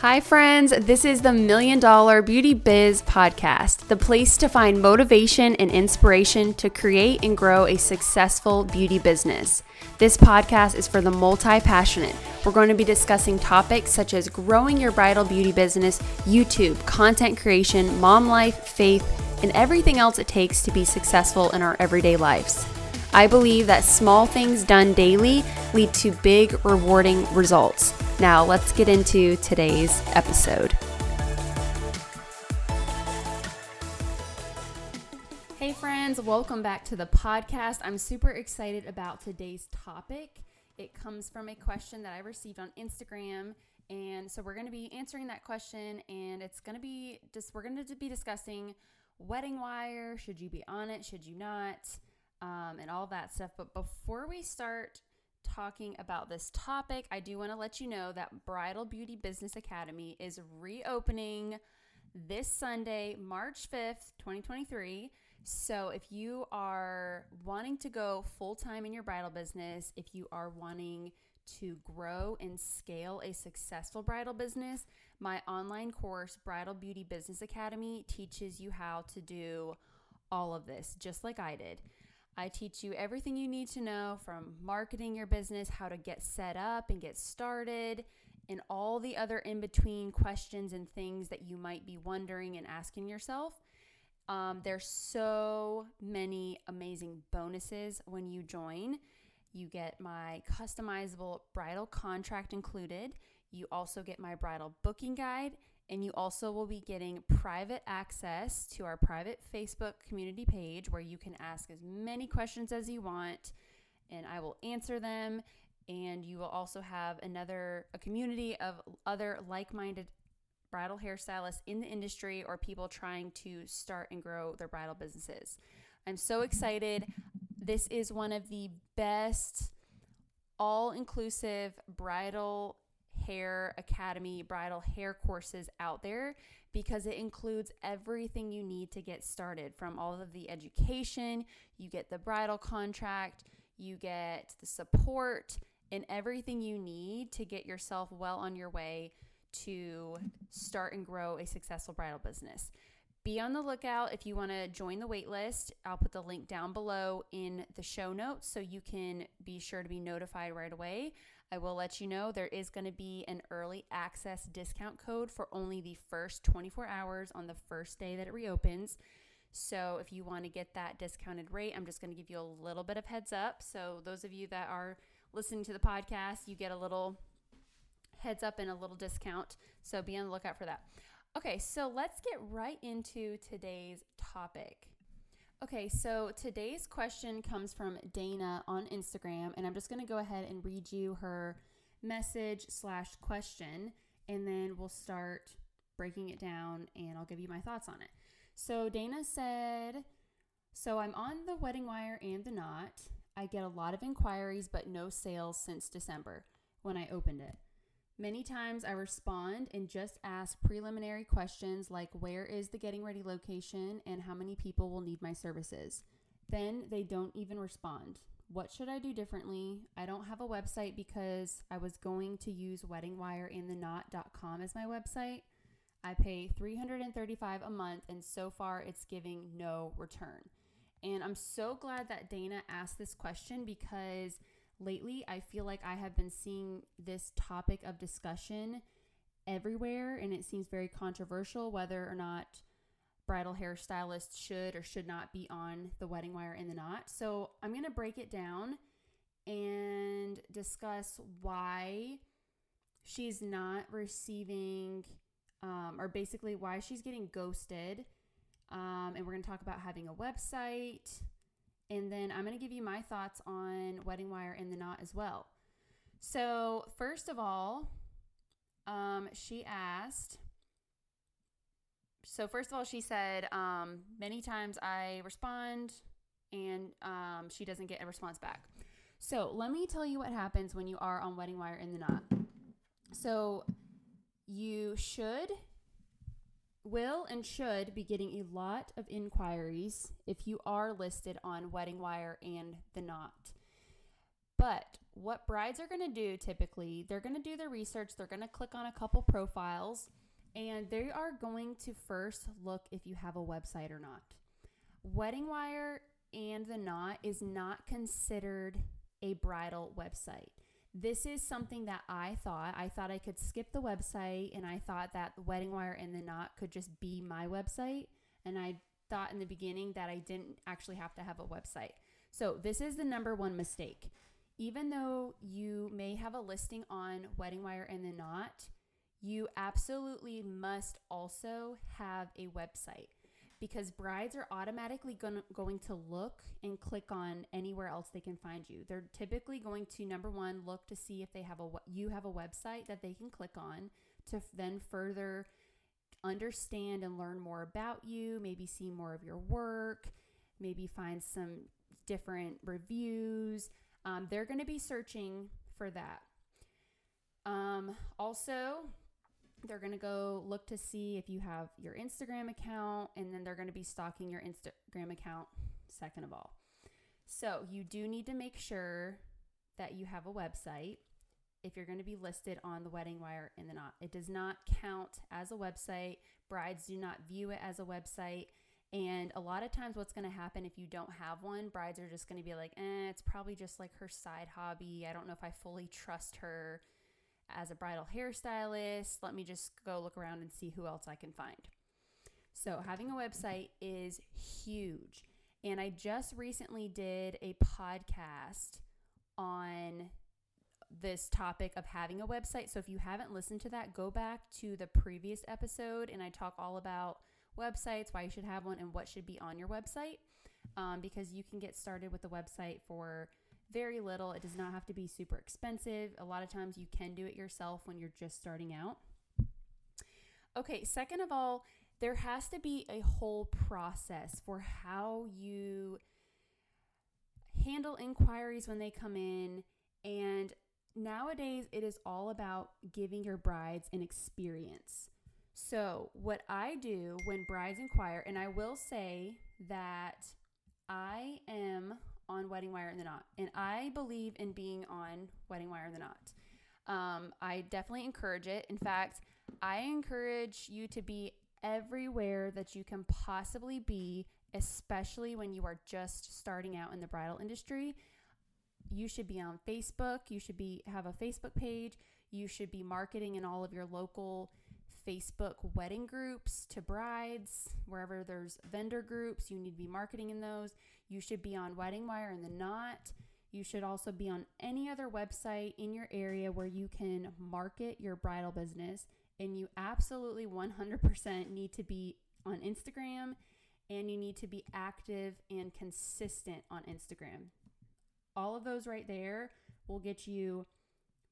Hi friends, this is the Million Dollar Beauty Biz Podcast, the place to find motivation and inspiration to create and grow a successful beauty business. This podcast is for the multi-passionate. We're going to be discussing topics such as growing your bridal beauty business, YouTube, content creation, mom life, faith, and everything else it takes to be successful in our everyday lives. I believe that small things done daily lead to big, rewarding results. Now, let's get into today's episode. Hey friends, welcome back to the podcast. I'm super excited about today's topic. It comes from a question that I received on Instagram, and so we're going to be answering that question, and it's going to be discussing Wedding Wire. Should you be on it? Should you not? And all that stuff. But before we start talking about this topic, I do want to let you know that Bridal Beauty Business Academy is reopening this Sunday, March 5th, 2023. So if you are wanting to go full-time in your bridal business, if you are wanting to grow and scale a successful bridal business, my online course, Bridal Beauty Business Academy, teaches you how to do all of this, just like I did. I teach you everything you need to know, from marketing your business, how to get set up and get started, and all the other in-between questions and things that you might be wondering and asking yourself. There's so many amazing bonuses when you join. You get my customizable bridal contract included. You also get my bridal booking guide, and you also will be getting private access to our private Facebook community page where you can ask as many questions as you want, and I will answer them. And you will also have a community of other like-minded bridal hairstylists in the industry or people trying to start and grow their bridal businesses. I'm so excited. This is one of the best all-inclusive bridal hair academy bridal hair courses out there, because it includes everything you need to get started, from all of the education. You get the bridal contract, you get the support, and everything you need to get yourself well on your way to start and grow a successful bridal business. Be on the lookout if you want to join the wait list. I'll put the link down below in the show notes so you can be sure to be notified right away. I will let you know there is going to be an early access discount code for only the first 24 hours on the first day that it reopens. So if you want to get that discounted rate, I'm just going to give you a little bit of heads up. So those of you that are listening to the podcast, you get a little heads up and a little discount. So be on the lookout for that. Okay, so let's get right into today's topic. Okay, so today's question comes from Dana on Instagram, and I'm just going to go ahead and read you her message/question, and then we'll start breaking it down, and I'll give you my thoughts on it. So Dana said, "So I'm on the Wedding Wire and the Knot. I get a lot of inquiries, but no sales since December when I opened it. Many times I respond and just ask preliminary questions like, where is the getting ready location and how many people will need my services? Then they don't even respond. What should I do differently? I don't have a website because I was going to use weddingwireandtheknot.com as my website. I pay $335 a month, and so far it's giving no return." And I'm so glad that Dana asked this question, because lately, I feel like I have been seeing this topic of discussion everywhere, and it seems very controversial whether or not bridal hairstylists should or should not be on the Wedding Wire and the Knot. So I'm going to break it down and discuss why she's not receiving, or basically why she's getting ghosted. And we're going to talk about having a website. And then I'm going to give you my thoughts on Wedding Wire and the Knot as well. So first of all, she said, many times I respond and she doesn't get a response back. So let me tell you what happens when you are on Wedding Wire and the Knot. So you should be getting a lot of inquiries if you are listed on Wedding Wire and the Knot. But what brides are going to do typically, they're going to do their research. They're going to click on a couple profiles, and they are going to first look if you have a website or not. Wedding Wire and The Knot is not considered a bridal website. This is something that I thought I could skip the website, and I thought that the Wedding Wire and The Knot could just be my website. And I thought in the beginning that I didn't actually have to have a website. So this is the number one mistake. Even though you may have a listing on Wedding Wire and The Knot, you absolutely must also have a website, because brides are automatically going to look and click on anywhere else they can find you. They're typically going to, number one, look to see if you have a website that they can click on to then further understand and learn more about you, maybe see more of your work, maybe find some different reviews. They're going to be searching for that. Also, they're going to go look to see if you have your Instagram account, and then they're going to be stalking your Instagram account second of all. So you do need to make sure that you have a website if you're going to be listed on the Wedding Wire and The Knot. It does not count as a website. Brides do not view it as a website. And a lot of times what's going to happen if you don't have one, brides are just going to be like, it's probably just like her side hobby. I don't know if I fully trust her as a bridal hairstylist. Let me just go look around and see who else I can find. So having a website is huge. And I just recently did a podcast on this topic of having a website. So if you haven't listened to that, go back to the previous episode, and I talk all about websites, why you should have one, and what should be on your website, because you can get started with the website for very little. It does not have to be super expensive. A lot of times you can do it yourself when you're just starting out. Okay, second of all, there has to be a whole process for how you handle inquiries when they come in. And nowadays it is all about giving your brides an experience. So what I do when brides inquire, and I will say that I am on Wedding Wire and The Knot, and I believe in being on Wedding Wire and The Knot. I definitely encourage it. In fact, I encourage you to be everywhere that you can possibly be, especially when you are just starting out in the bridal industry. You should be on Facebook. You should have a Facebook page. You should be marketing in all of your local Facebook wedding groups to brides. Wherever there's vendor groups, you need to be marketing in those. You should be on Wedding Wire and The Knot. You should also be on any other website in your area where you can market your bridal business. And you absolutely 100% need to be on Instagram, and you need to be active and consistent on Instagram. All of those right there will get you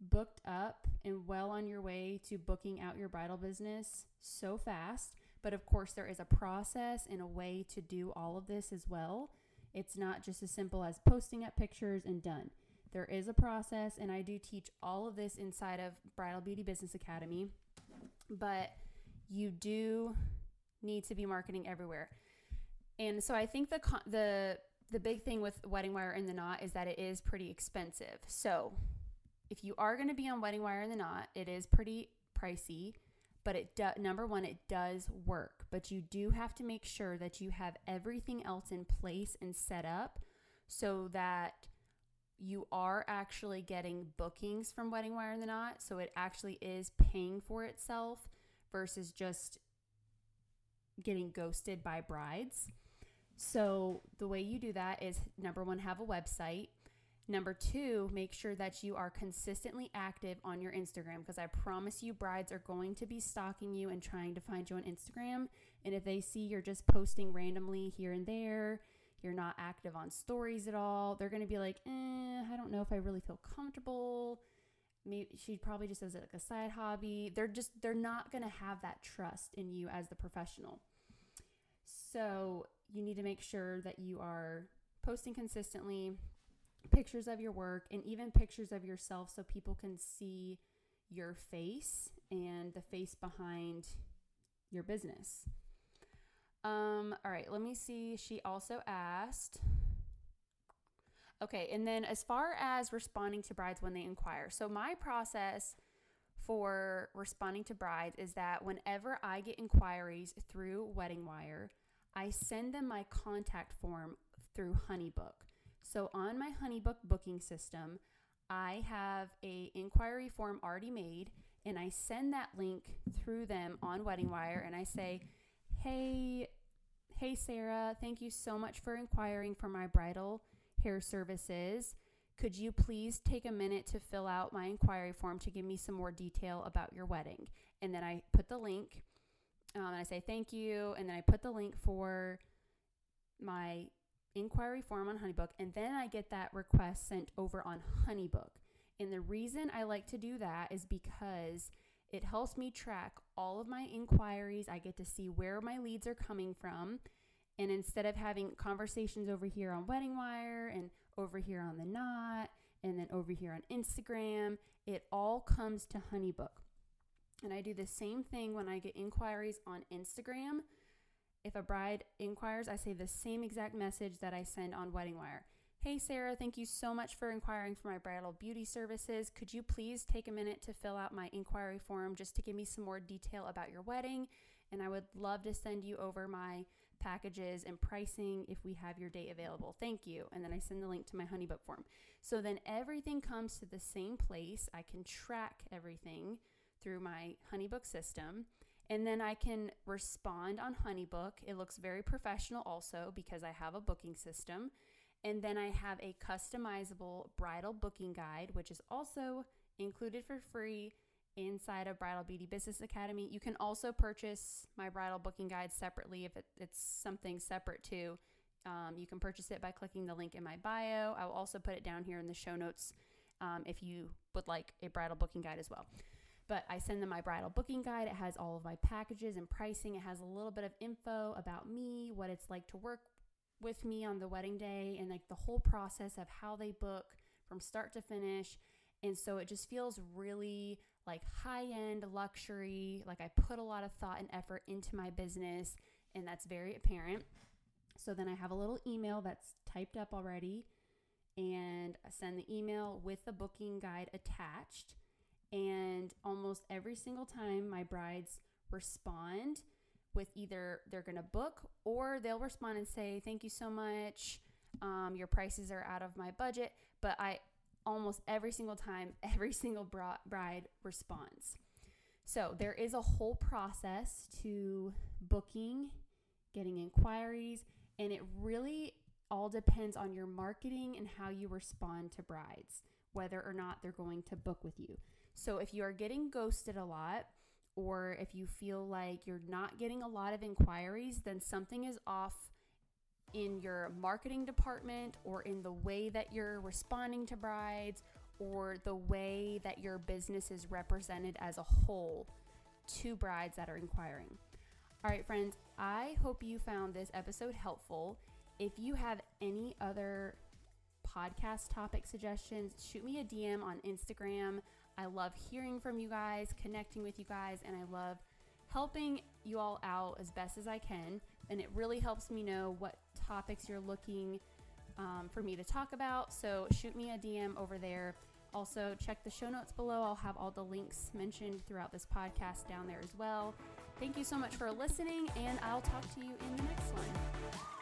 booked up and well on your way to booking out your bridal business so fast. But of course, there is a process and a way to do all of this as well. It's not just as simple as posting up pictures and done. There is a process, and I do teach all of this inside of Bridal Beauty Business Academy. But you do need to be marketing everywhere. And so I think the big thing with Wedding Wire and The Knot is that it is pretty expensive. So if you are going to be on Wedding Wire and The Knot, it is pretty pricey, but number one, it does work. But you do have to make sure that you have everything else in place and set up so that you are actually getting bookings from Wedding Wire and The Knot. So it actually is paying for itself versus just getting ghosted by brides. So the way you do that is, number one, have a website. Number two, make sure that you are consistently active on your Instagram, because I promise you brides are going to be stalking you and trying to find you on Instagram. And if they see you're just posting randomly here and there, you're not active on stories at all, they're going to be like, I don't know if I really feel comfortable. Maybe she probably just does it like a side hobby. They're not going to have that trust in you as the professional. So you need to make sure that you are posting consistently pictures of your work, and even pictures of yourself, so people can see your face and the face behind your business. All right, let me see. She also asked, Okay, and then as far as responding to brides when they inquire. So my process for responding to brides is that whenever I get inquiries through Wedding Wire, I send them my contact form through HoneyBook. So on my HoneyBook booking system, I have an inquiry form already made, and I send that link through them on Wedding Wire, and I say, hey Sarah, thank you so much for inquiring for my bridal hair services. Could you please take a minute to fill out my inquiry form to give me some more detail about your wedding? And then I put the link, and I say thank you, and then I put the link for my inquiry form on HoneyBook, and then I get that request sent over on HoneyBook. And the reason I like to do that is because it helps me track all of my inquiries. I get to see where my leads are coming from. And instead of having conversations over here on Wedding Wire and over here on The Knot and then over here on Instagram, it all comes to HoneyBook. And I do the same thing when I get inquiries on Instagram. If a bride inquires, I say the same exact message that I send on Wedding Wire. Hey Sarah, thank you so much for inquiring for my bridal beauty services. Could you please take a minute to fill out my inquiry form just to give me some more detail about your wedding? And I would love to send you over my packages and pricing if we have your date available. Thank you. And then I send the link to my HoneyBook form. So then everything comes to the same place. I can track everything through my HoneyBook system. And then I can respond on HoneyBook. It looks very professional also because I have a booking system. And then I have a customizable bridal booking guide, which is also included for free inside of Bridal Beauty Business Academy. You can also purchase my bridal booking guide separately if it's something separate too. You can purchase it by clicking the link in my bio. I will also put it down here in the show notes if you would like a bridal booking guide as well. But I send them my bridal booking guide. It has all of my packages and pricing. It has a little bit of info about me, what it's like to work with me on the wedding day, and like the whole process of how they book from start to finish. And so it just feels really like high-end luxury, like I put a lot of thought and effort into my business, and that's very apparent. So then I have a little email that's typed up already, and I send the email with the booking guide attached. And almost every single time my brides respond with either they're going to book or they'll respond and say, thank you so much. Your prices are out of my budget. But I almost every single time, every single bride responds. So there is a whole process to booking, getting inquiries, and it really all depends on your marketing and how you respond to brides, whether or not they're going to book with you. So if you are getting ghosted a lot, or if you feel like you're not getting a lot of inquiries, then something is off in your marketing department or in the way that you're responding to brides or the way that your business is represented as a whole to brides that are inquiring. All right, friends, I hope you found this episode helpful. If you have any other podcast topic suggestions, shoot me a DM on Instagram. I love hearing from you guys, connecting with you guys, and I love helping you all out as best as I can. And it really helps me know what topics you're looking for me to talk about. So shoot me a DM over there. Also check the show notes below. I'll have all the links mentioned throughout this podcast down there as well. Thank you so much for listening, and I'll talk to you in the next one.